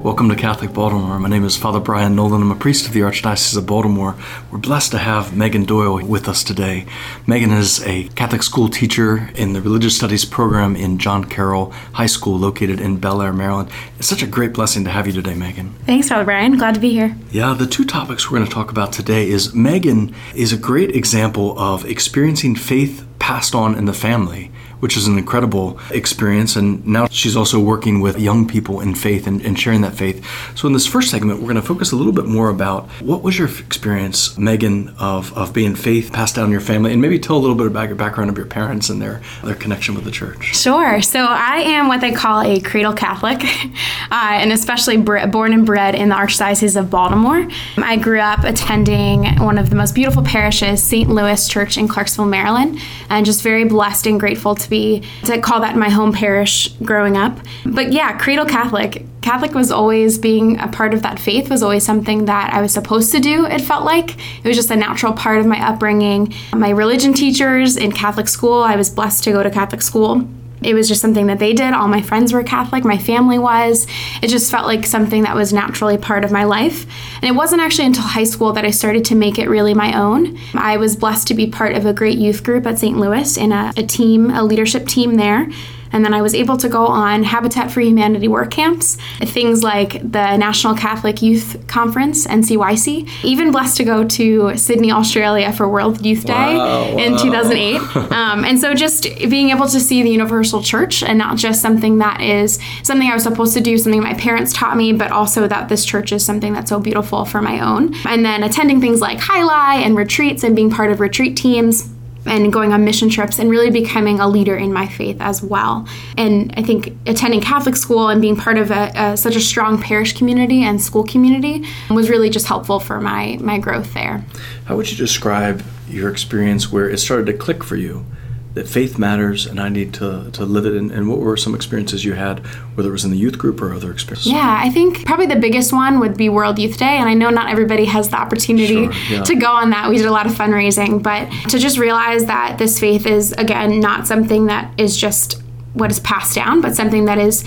Welcome to Catholic Baltimore. My name is Father Brian Nolan. I'm a priest of the Archdiocese of Baltimore. We're blessed to have Megan Doyle with us today. Megan is a Catholic school teacher in the Religious Studies program in John Carroll High School located in Bel Air, Maryland. It's such a great blessing to have you today, Megan. Thanks, Father Brian. Glad to be here. Yeah, the two topics we're going to talk about today is Megan is a great example of experiencing faith passed on in the family, which is an incredible experience. And now she's also working with young people in faith and sharing that faith. So in this first segment, we're going to focus a little bit more about what was your experience, Megan, of being faith passed down in your family, and maybe tell a little bit about your background of your parents and their connection with the church. Sure. So I am what they call a cradle Catholic, and especially born and bred in the Archdiocese of Baltimore. I grew up attending one of the most beautiful parishes, St. Louis Church in Clarksville, Maryland, and just very blessed and grateful to call that my home parish growing up. But yeah, cradle Catholic. Catholic was always being a part of that faith, was always something that I was supposed to do, it felt like. It was just a natural part of my upbringing. My religion teachers in Catholic school, I was blessed to go to Catholic school. It was just something that they did. All my friends were Catholic. My family was. It just felt like something that was naturally part of my life. And it wasn't actually until high school that I started to make it really my own. I was blessed to be part of a great youth group at St. Louis in a leadership team there. And then I was able to go on Habitat for Humanity work camps, things like the National Catholic Youth Conference, NCYC, even blessed to go to Sydney, Australia for World Youth Day in 2008. And so just being able to see the universal church and not just something that is something I was supposed to do, something my parents taught me, but also that this church is something that's so beautiful for my own. And then attending things like High and retreats and being part of retreat teams, and going on mission trips and really becoming a leader in my faith as well. And I think attending Catholic school and being part of such a strong parish community and school community was really just helpful for my growth there. How would you describe your experience where it started to click for you that faith matters and I need to live it? And what were some experiences you had, whether it was in the youth group or other experiences? Yeah, I think probably the biggest one would be World Youth Day. And I know not everybody has the opportunity to go on that. We did a lot of fundraising. But to just realize that this faith is, again, not something that is just what is passed down, but something that is,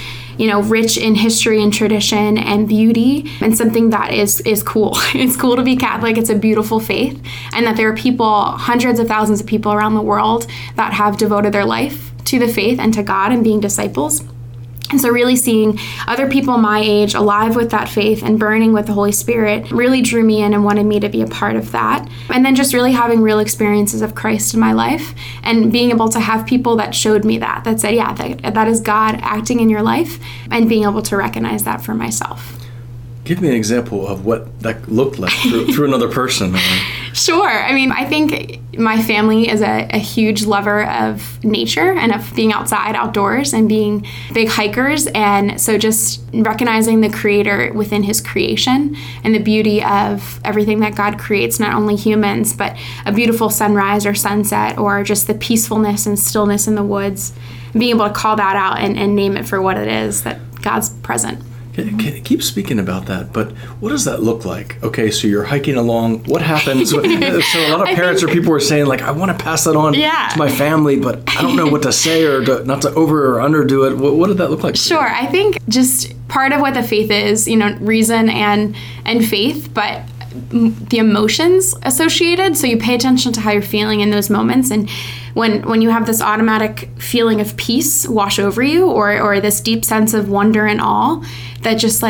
rich in history and tradition and beauty, and something that is cool. It's cool to be Catholic. It's a beautiful faith, and that there are people, hundreds of thousands of people around the world that have devoted their life to the faith and to God and being disciples. And so really seeing other people my age alive with that faith and burning with the Holy Spirit really drew me in and wanted me to be a part of that. And then just really having real experiences of Christ in my life and being able to have people that showed me that said, yeah, that is God acting in your life, and being able to recognize that for myself. Give me an example of what that looked like through another person. Sure. I think my family is a huge lover of nature and of being outdoors, and being big hikers. And so just recognizing the Creator within His creation and the beauty of everything that God creates, not only humans, but a beautiful sunrise or sunset, or just the peacefulness and stillness in the woods, and being able to call that out and name it for what it is, that God's present. Keep speaking about that, but what does that look like? Okay, so you're hiking along. What happens? So a lot of parents or people are saying, I want to pass that on to my family, but I don't know what to say or not to over or underdo it. What did that look like? Sure. I think just part of what the faith is, reason and faith, but the emotions associated. So you pay attention to how you're feeling in those moments. And when you have this automatic feeling of peace wash over you, or this deep sense of wonder and awe, that just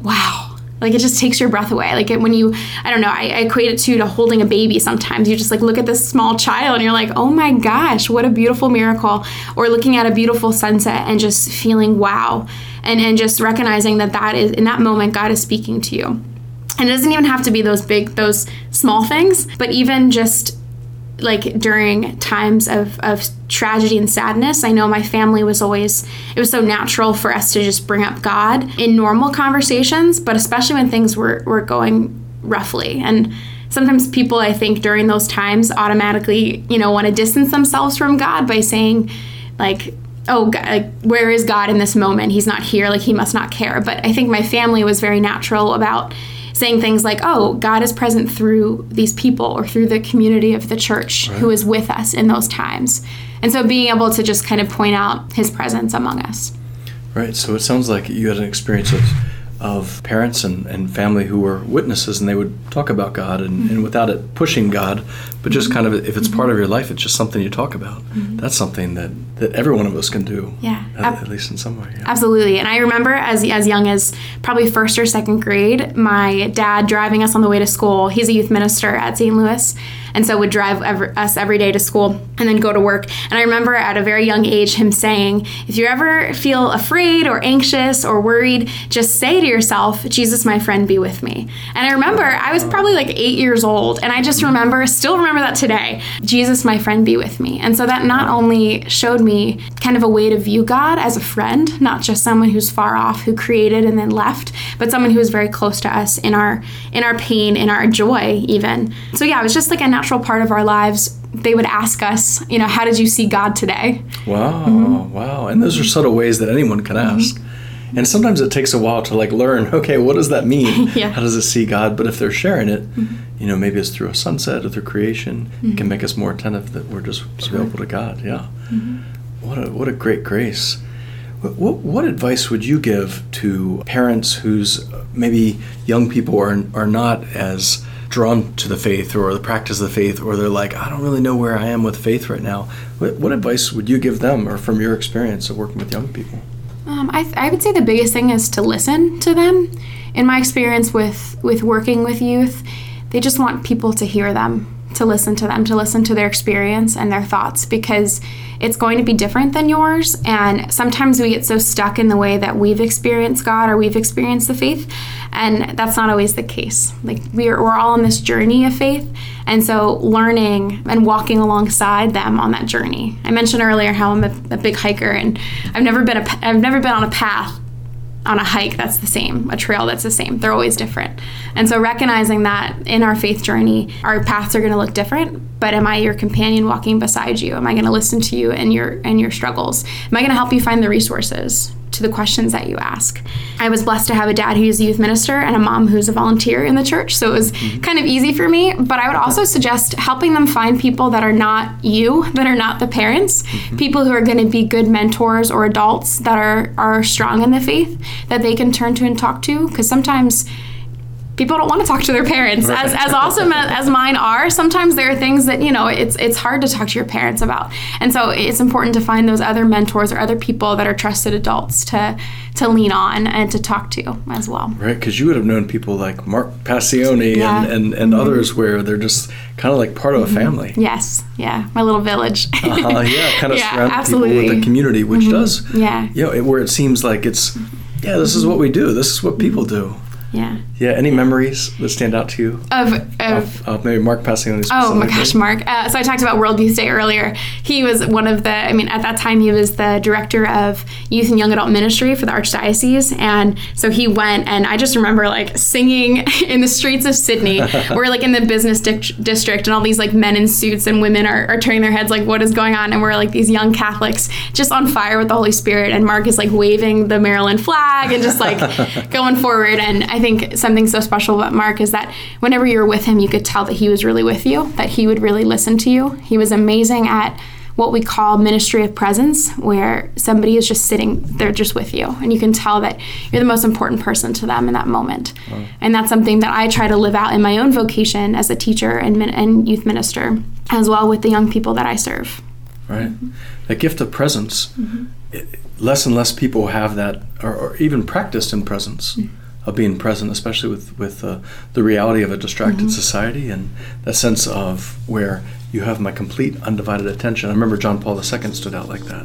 wow. It just takes your breath away. I equate it to holding a baby sometimes. You just look at this small child and you're like, oh my gosh, what a beautiful miracle. Or looking at a beautiful sunset and just feeling wow. And just recognizing that is, in that moment, God is speaking to you. And it doesn't even have to be those small things, but even just like during times of tragedy and sadness. I know my family was always, it was so natural for us to just bring up God in normal conversations, but especially when things were going roughly. And sometimes people, I think, during those times automatically, you know, want to distance themselves from God by saying, like, oh, God, like, where is God in this moment? He's not here. Like, he must not care. But I think my family was very natural about saying things like, oh, God is present through these people or through the community of the church, right, who is with us in those times. And so being able to just kind of point out his presence among us. Right. So it sounds like you had an experience of parents and family who were witnesses, and they would talk about God and without it pushing God, but just kind of, if it's part of your life, it's just something you talk about. Mm-hmm. That's something that every one of us can do, at least in some way. Yeah. Absolutely. And I remember as young as probably first or second grade, my dad driving us on the way to school. He's a youth minister at St. Louis, and so would drive us every day to school and then go to work. And I remember at a very young age him saying, if you ever feel afraid or anxious or worried, just say to yourself, Jesus, my friend, be with me. And I remember I was probably like 8 years old, and I just still remember that today. Jesus, my friend, be with me. And so that not only showed me kind of a way to view God as a friend, not just someone who's far off, who created and then left, but someone who is very close to us in our pain, in our joy even. So yeah, it was just like a natural part of our lives. They would ask us, you know, how did you see God today? Wow, wow. And those are subtle ways that anyone can ask. And sometimes it takes a while to like learn, okay, what does that mean? Yeah. How does it see God? But if they're sharing it, you know, maybe it's through a sunset or through creation, it can make us more attentive that we're just available to God. Yeah. Mm-hmm. What a great grace. What advice would you give to parents whose maybe young people are not as drawn to the faith or the practice of the faith, or they're like, I don't really know where I am with faith right now? What advice would you give them, or from your experience of working with young people? I would say the biggest thing is to listen to them. In my experience with working with youth, they just want people to hear them, to listen to their experience and their thoughts, because it's going to be different than yours. And sometimes we get so stuck in the way that we've experienced God or we've experienced the faith, and that's not always the case. Like we're all on this journey of faith, and so learning and walking alongside them on that journey. I mentioned earlier how I'm a big hiker, and I've never been on a path, on a hike that's the same, a trail that's the same. They're always different. And so recognizing that in our faith journey, our paths are going to look different, but am I your companion walking beside you? Am I going to listen to you and your struggles? Am I going to help you find the resources to the questions that you ask? I was blessed to have a dad who's a youth minister and a mom who's a volunteer in the church, so it was kind of easy for me. But I would also suggest helping them find people that are not you, that are not the parents, people who are going to be good mentors or adults that are strong in the faith, that they can turn to and talk to, because sometimes people don't want to talk to their parents, right, as awesome as mine are. Sometimes there are things that, you know, it's hard to talk to your parents about. And so it's important to find those other mentors or other people that are trusted adults to lean on and to talk to as well. Right, because you would have known people like Mark Pacione and others where they're just kind of like part of a family. Yes, yeah, my little village. Kind of surround people with a community, which does, you know, where it seems like it's, this is what we do, this is what people do. Yeah. Yeah. Any memories that stand out to you? Of maybe Mark passing on his. Oh my gosh, Mark. So I talked about World Youth Day earlier. He was one of the, at that time he was the director of youth and young adult ministry for the Archdiocese. And so he went, and I just remember like singing in the streets of Sydney. We're like in the business district, and all these like men in suits and women are turning their heads like, what is going on? And we're like these young Catholics just on fire with the Holy Spirit. And Mark is like waving the Maryland flag and just like going forward. And I think something so special about Mark is that whenever you're with him, you could tell that he was really with you, that he would really listen to you. He was amazing at what we call ministry of presence, where somebody is just sitting, they're just with you, and you can tell that you're the most important person to them in that moment. Wow. And that's something that I try to live out in my own vocation as a teacher and youth minister, as well with the young people that I serve. Right. The gift of presence, less and less people have that, or even practiced in presence. Mm-hmm. Of being present, especially with the reality of a distracted society, and that sense of where you have my complete undivided attention. I remember John Paul II stood out like that,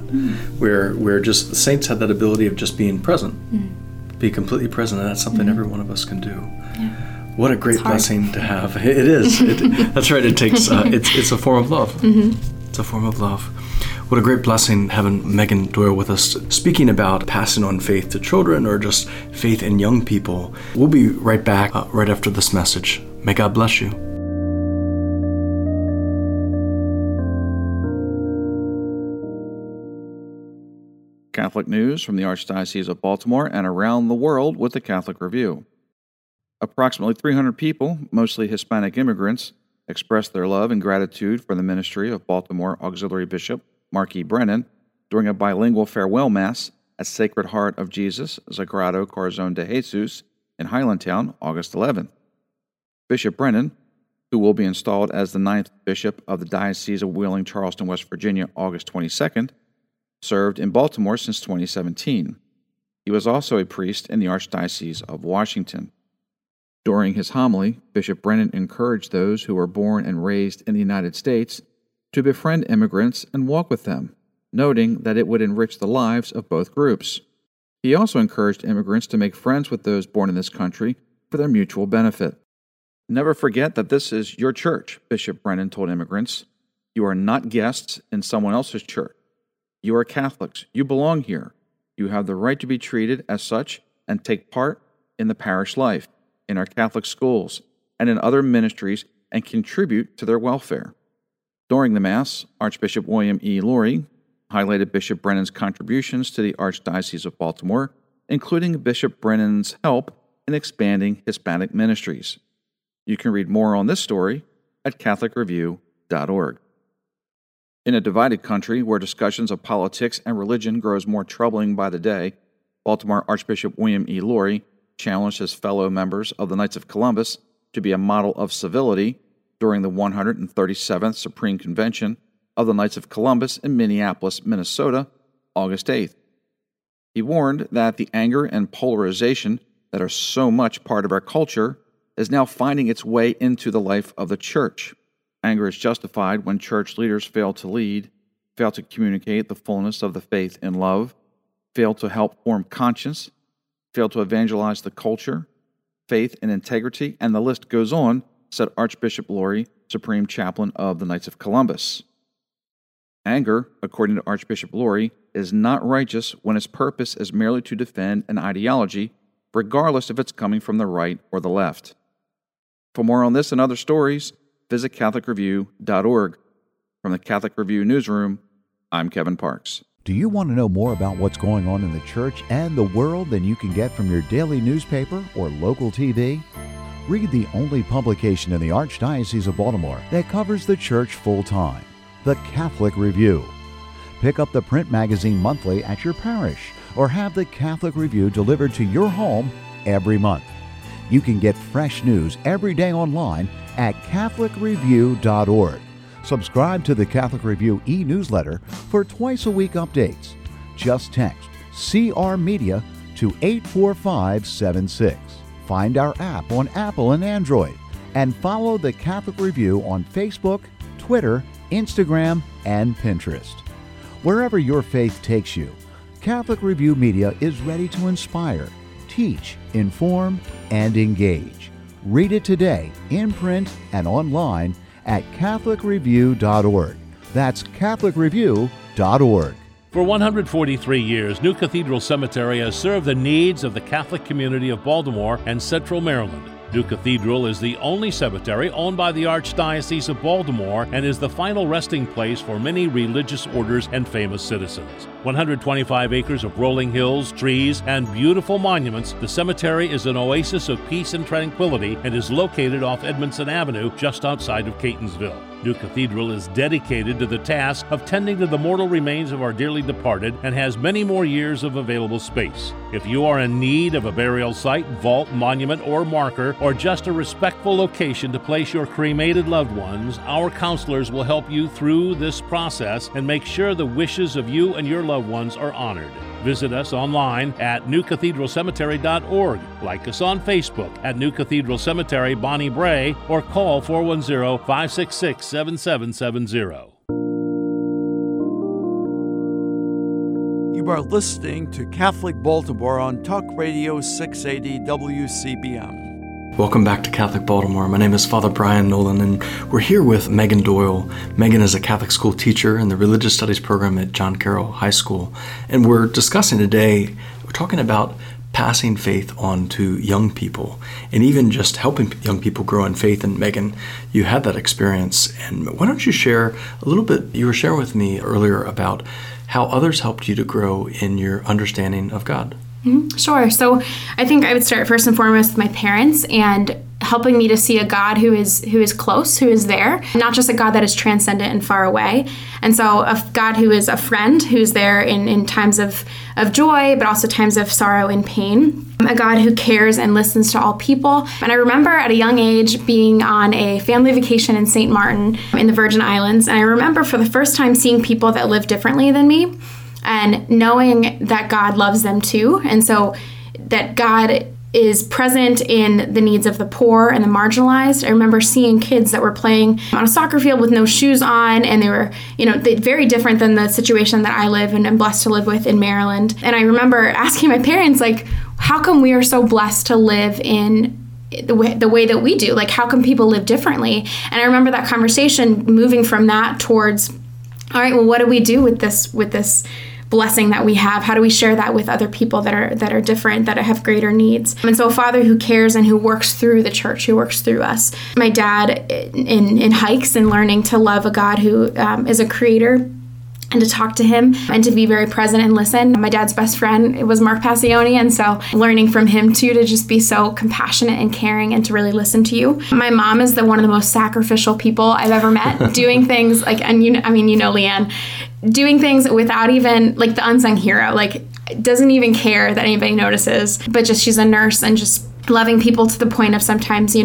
where just the saints had that ability of just being present, be completely present, and that's something every one of us can do. Yeah. What a great blessing to have. It is. That's right. It takes. It's a form of love. Mm-hmm. It's a form of love. What a great blessing having Megan Doyle with us, speaking about passing on faith to children or just faith in young people. We'll be right back right after this message. May God bless you. Catholic news from the Archdiocese of Baltimore and around the world with the Catholic Review. Approximately 300 people, mostly Hispanic immigrants, expressed their love and gratitude for the ministry of Baltimore Auxiliary Bishop Marquis Brennan during a bilingual farewell Mass at Sacred Heart of Jesus, Sagrado Corazon de Jesus, in Highlandtown, August 11th. Bishop Brennan, who will be installed as the 9th Bishop of the Diocese of Wheeling, Charleston, West Virginia, August 22nd, served in Baltimore since 2017. He was also a priest in the Archdiocese of Washington. During his homily, Bishop Brennan encouraged those who were born and raised in the United States to befriend immigrants and walk with them, noting that it would enrich the lives of both groups. He also encouraged immigrants to make friends with those born in this country for their mutual benefit. Never forget that this is your church, Bishop Brennan told immigrants. You are not guests in someone else's church. You are Catholics. You belong here. You have the right to be treated as such and take part in the parish life, in our Catholic schools, and in other ministries, and contribute to their welfare. During the Mass, Archbishop William E. Lori highlighted Bishop Brennan's contributions to the Archdiocese of Baltimore, including Bishop Brennan's help in expanding Hispanic ministries. You can read more on this story at CatholicReview.org. In a divided country where discussions of politics and religion grows more troubling by the day, Baltimore Archbishop William E. Lori challenged his fellow members of the Knights of Columbus to be a model of civility during the 137th Supreme Convention of the Knights of Columbus in Minneapolis, Minnesota, August 8th. He warned that the anger and polarization that are so much part of our culture is now finding its way into the life of the Church. Anger is justified when Church leaders fail to lead, fail to communicate the fullness of the faith in love, fail to help form conscience, fail to evangelize the culture, faith and integrity, and the list goes on, said Archbishop Lori, Supreme Chaplain of the Knights of Columbus. Anger, according to Archbishop Lori, is not righteous when its purpose is merely to defend an ideology, regardless if it's coming from the right or the left. For more on this and other stories, visit CatholicReview.org. From the Catholic Review Newsroom, I'm Kevin Parks. Do you want to know more about what's going on in the Church and the world than you can get from your daily newspaper or local TV? Read the only publication in the Archdiocese of Baltimore that covers the Church full-time, the Catholic Review. Pick up the print magazine monthly at your parish or have the Catholic Review delivered to your home every month. You can get fresh news every day online at CatholicReview.org. Subscribe to the Catholic Review e-newsletter for twice-a-week updates. Just text CR Media to 84576. Find our app on Apple and Android, and follow the Catholic Review on Facebook, Twitter, Instagram, and Pinterest. Wherever your faith takes you, Catholic Review Media is ready to inspire, teach, inform, and engage. Read it today in print and online at CatholicReview.org. That's CatholicReview.org. For 143 years, New Cathedral Cemetery has served the needs of the Catholic community of Baltimore and Central Maryland. New Cathedral is the only cemetery owned by the Archdiocese of Baltimore and is the final resting place for many religious orders and famous citizens. 125 acres of rolling hills, trees, and beautiful monuments, the cemetery is an oasis of peace and tranquility and is located off Edmondson Avenue just outside of Catonsville. New Cathedral is dedicated to the task of tending to the mortal remains of our dearly departed and has many more years of available space. If you are in need of a burial site, vault, monument, or marker, or just a respectful location to place your cremated loved ones, our counselors will help you through this process and make sure the wishes of you and your loved ones are honored. Visit us online at newcathedralcemetery.org. Like us on Facebook at New Cathedral Cemetery Bonnie Bray or call 410-566-7770. You are listening to Catholic Baltimore on Talk Radio 680 WCBM. Welcome back to Catholic Baltimore. My name is Father Brian Nolan, and we're here with Megan Doyle. Megan is a Catholic school teacher in the Religious Studies program at John Carroll High School. And we're discussing today, we're talking about passing faith on to young people and even just helping young people grow in faith. And Megan, you had that experience. And why don't you share a little bit, you were sharing with me earlier about how others helped you to grow in your understanding of God. Sure. So I think I would start first and foremost with my parents and helping me to see a God who is close, who is there, not just a God that is transcendent and far away. And so a God who is a friend, who's there in times of joy, but also times of sorrow and pain. A God who cares and listens to all people. And I remember at a young age being on a family vacation in St. Martin in the Virgin Islands. And I remember for the first time seeing people that live differently than me, and knowing that God loves them too. And so that God is present in the needs of the poor and the marginalized. I remember seeing kids that were playing on a soccer field with no shoes on, and they were, very different than the situation that I live and am blessed to live with in Maryland. And I remember asking my parents, how come we are so blessed to live in the way that we do? How come people live differently? And I remember that conversation moving from that towards, all right, well, what do we do with this blessing that we have? How do we share that with other people that are different, that have greater needs? And so a father who cares and who works through the church, who works through us. My dad in hikes and learning to love a God who is a creator, and to talk to him and to be very present and listen. My dad's best friend was Mark Pacione, and so learning from him too to just be so compassionate and caring and to really listen to you. My mom is one of the most sacrificial people I've ever met, doing things Leanne, doing things without even the unsung hero, doesn't even care that anybody notices, but just she's a nurse and just loving people to the point of sometimes,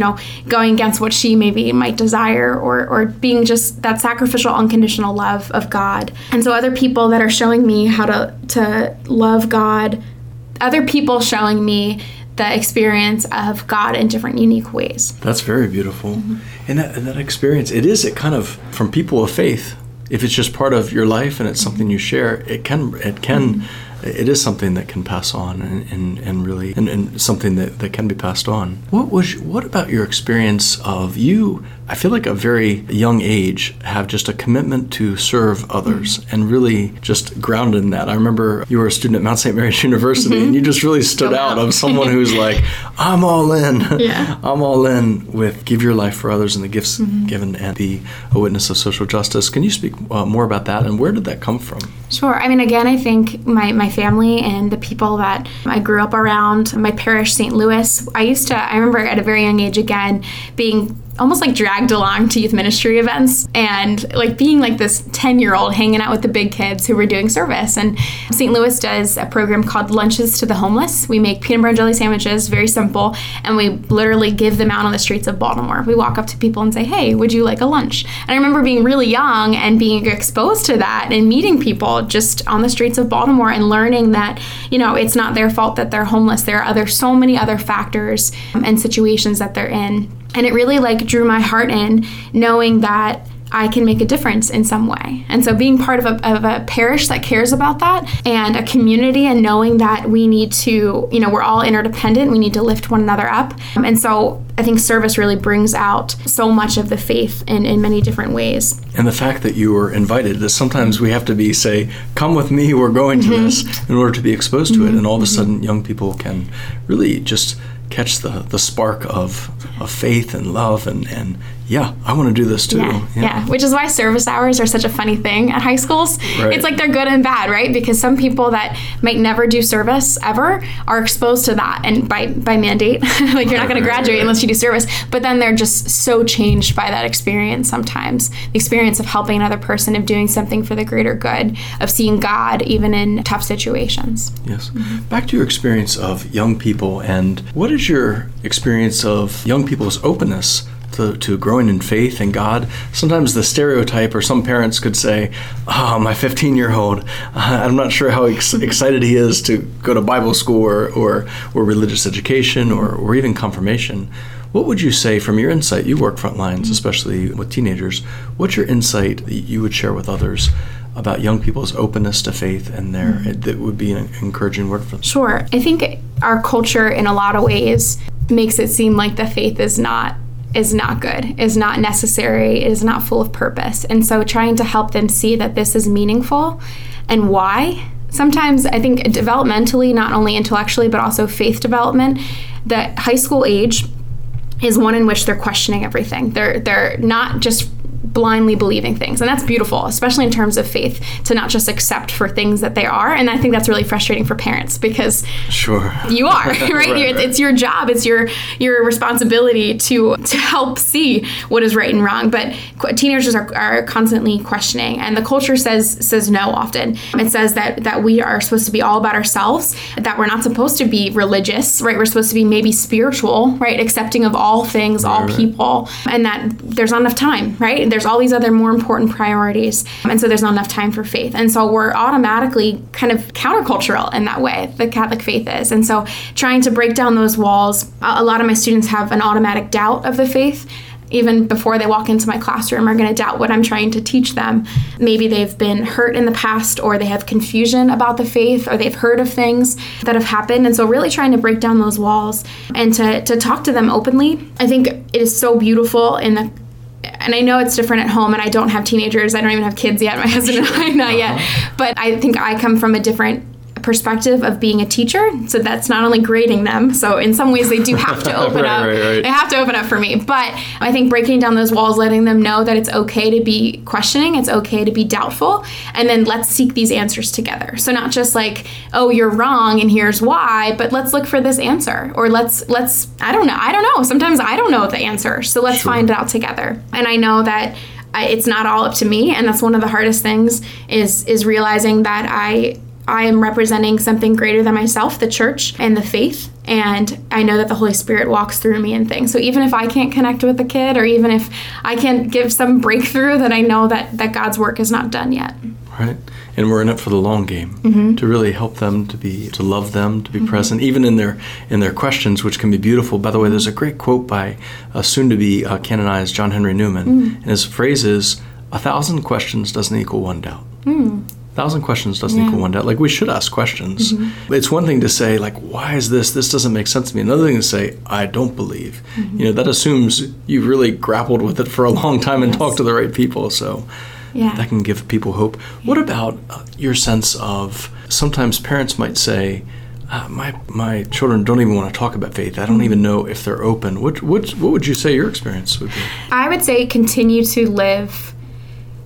going against what she maybe might desire or being just that sacrificial, unconditional love of God. And so other people that are showing me how to love God, other people showing me the experience of God in different unique ways. That's very beautiful. Mm-hmm. And that experience, it kind of, from people of faith, if it's just part of your life and it's something you share, it can mm-hmm. It is something that can pass on and really something that can be passed on. What about your experience of you, I feel like a very young age, have just a commitment to serve others mm-hmm. and really just grounded in that. I remember you were a student at Mount St. Mary's University mm-hmm. and you just really stood out of someone who's I'm all in. Yeah. I'm all in with give your life for others and the gifts mm-hmm. given and be a witness of social justice. Can you speak more about that and where did that come from? Sure. I think my family and the people that I grew up around, my parish, St. Louis. I remember at a very young age, again, being almost dragged along to youth ministry events and being this 10-year-old hanging out with the big kids who were doing service. And St. Louis does a program called Lunches to the Homeless. We make peanut butter and jelly sandwiches, very simple, and we literally give them out on the streets of Baltimore. We walk up to people and say, hey, would you like a lunch? And I remember being really young and being exposed to that and meeting people just on the streets of Baltimore and learning that, it's not their fault that they're homeless. There are so many other factors and situations that they're in. And it really drew my heart in, knowing that I can make a difference in some way. And so being part of a parish that cares about that and a community and knowing that we need to, we're all interdependent. We need to lift one another up. And so I think service really brings out so much of the faith in many different ways. And the fact that you were invited, that sometimes we have to come with me, we're going to mm-hmm. this in order to be exposed to mm-hmm. it. And all of a sudden young people can really just catch the spark of faith and love and yeah, I want to do this too. Yeah, which is why service hours are such a funny thing at high schools. Right. It's they're good and bad, right? Because some people that might never do service ever are exposed to that and by mandate. You're not going to graduate unless you do service. But then they're just so changed by that experience sometimes. The experience of helping another person, of doing something for the greater good, of seeing God even in tough situations. Yes. Mm-hmm. Back to your experience of young people, and what is your experience of young people's openness to growing in faith and God? Sometimes the stereotype, or some parents could say, my 15-year-old, I'm not sure how excited he is to go to Bible school or religious education or even confirmation. What would you say from your insight? You work front lines, especially with teenagers. What's your insight that you would share with others about young people's openness to faith and that would be an encouraging word for them? Sure. I think our culture in a lot of ways makes it seem like the faith is not good, is not necessary, is not full of purpose. And so trying to help them see that this is meaningful and why. Sometimes I think developmentally, not only intellectually, but also faith development, that high school age is one in which they're questioning everything. They're not just blindly believing things. And that's beautiful, especially in terms of faith, to not just accept for things that they are. And I think that's really frustrating for parents, because sure, you are, right? Right. It's your job. It's your responsibility to help see what is right and wrong. But teenagers are constantly questioning. And the culture says no often. It says that we are supposed to be all about ourselves, that we're not supposed to be religious, right? We're supposed to be maybe spiritual, right? Accepting of all things, all people, and that there's not enough time, right? There's all these other more important priorities. And so there's not enough time for faith. And so we're automatically kind of countercultural in that way, the Catholic faith is. And so trying to break down those walls, a lot of my students have an automatic doubt of the faith. Even before they walk into my classroom, are going to doubt what I'm trying to teach them. Maybe they've been hurt in the past, or they have confusion about the faith, or they've heard of things that have happened. And so really trying to break down those walls and to talk to them openly. I think it is so beautiful in the And I know it's different at home, and I don't have teenagers. I don't even have kids yet. My husband and I, not yet. But I think I come from a different perspective of being a teacher. So that's not only grading them. So in some ways, they do have to open up. Right. They have to open up for me. But I think breaking down those walls, letting them know that it's okay to be questioning, it's okay to be doubtful, and then let's seek these answers together. So not just like, oh, you're wrong and here's why, but let's look for this answer, or let's I don't know. Sometimes I don't know the answer. So let's find it out together. And I know that it's not all up to me. And that's one of the hardest things is realizing that I am representing something greater than myself, the church and the faith. And I know that the Holy Spirit walks through me and things. So even if I can't connect with a kid, or even if I can't give some breakthrough, then I know that God's work is not done yet. Right. And we're in it for the long game, to really help them, to love them, to be present, even in their questions, which can be beautiful. By the way, there's a great quote by soon-to-be canonized John Henry Newman. And his phrase is, 1,000 questions doesn't equal one doubt. 1,000 questions doesn't equal one doubt. Like, we should ask questions. It's one thing to say, like, why is this? This doesn't make sense to me. Another thing to say, I don't believe. You know, that assumes you've really grappled with it for a long time and talked to the right people. So that can give people hope. Yeah. What about your sense of, sometimes parents might say, my children don't even want to talk about faith. I don't even know if they're open. What would you say your experience would be? I would say continue to live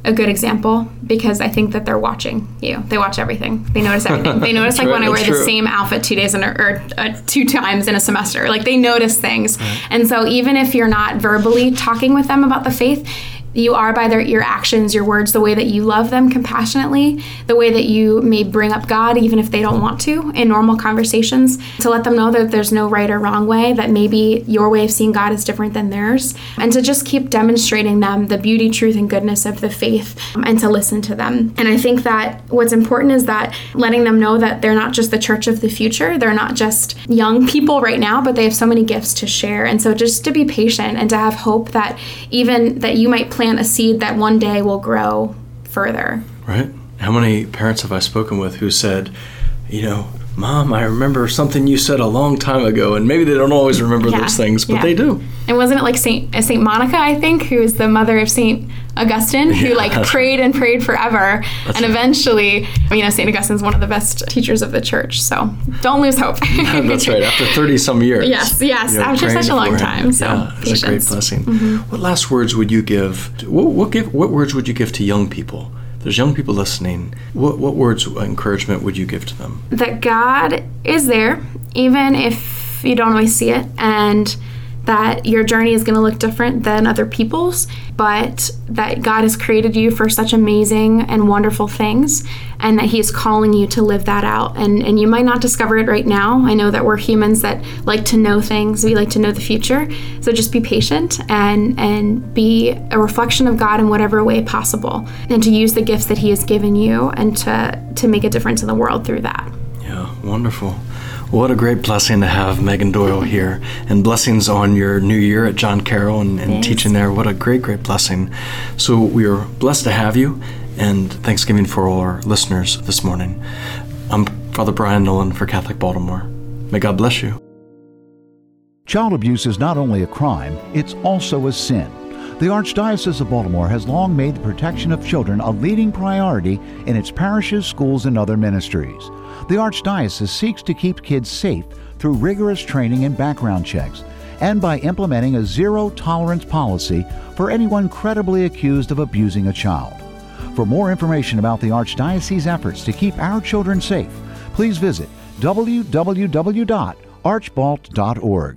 a good example, because I think that they're watching you. They watch everything. They notice everything. They notice when I wear the same outfit 2 days or 2 times in a semester. Like, they notice things. Right. And so even if you're not verbally talking with them about the faith, you are by your actions, your words, the way that you love them compassionately, the way that you may bring up God, even if they don't want to, in normal conversations, to let them know that there's no right or wrong way, that maybe your way of seeing God is different than theirs, and to just keep demonstrating them the beauty, truth, and goodness of the faith, and to listen to them. And I think that what's important is that letting them know that they're not just the church of the future, they're not just young people right now, but they have so many gifts to share. And so just to be patient and to have hope that even that you might plant a seed that one day will grow further. Right. How many parents have I spoken with who said, you know, Mom, I remember something you said a long time ago, and maybe they don't always remember those things, but they do. And wasn't it like Saint Monica, I think, who is the mother of Saint Augustine, who prayed and prayed forever, and eventually, you know, St. Augustine's one of the best teachers of the church, so don't lose hope. That's right, after 30-some years. Yes, you know, after such a long time, so it's a great blessing. What last words would you give, what words would you give to young people? There's young people listening. What words of encouragement would you give to them? That God is there, even if you don't always see it, and that your journey is going to look different than other people's, but that God has created you for such amazing and wonderful things, and that he is calling you to live that out. And you might not discover it right now. I know that we're humans that like to know things. We like to know the future. So just be patient and be a reflection of God in whatever way possible, and to use the gifts that he has given you and to make a difference in the world through that. Yeah, wonderful. What a great blessing to have Megan Doyle here, and blessings on your new year at John Carroll and teaching there. What a great blessing. So we are blessed to have you, and Thanksgiving for all our listeners this morning. I'm Father Brian Nolan for Catholic Baltimore. May God bless you. Child abuse is not only a crime, it's also a sin. The Archdiocese of Baltimore has long made the protection of children a leading priority in its parishes, schools, and other ministries. The Archdiocese seeks to keep kids safe through rigorous training and background checks, and by implementing a zero-tolerance policy for anyone credibly accused of abusing a child. For more information about the Archdiocese's efforts to keep our children safe, please visit www.archbalt.org.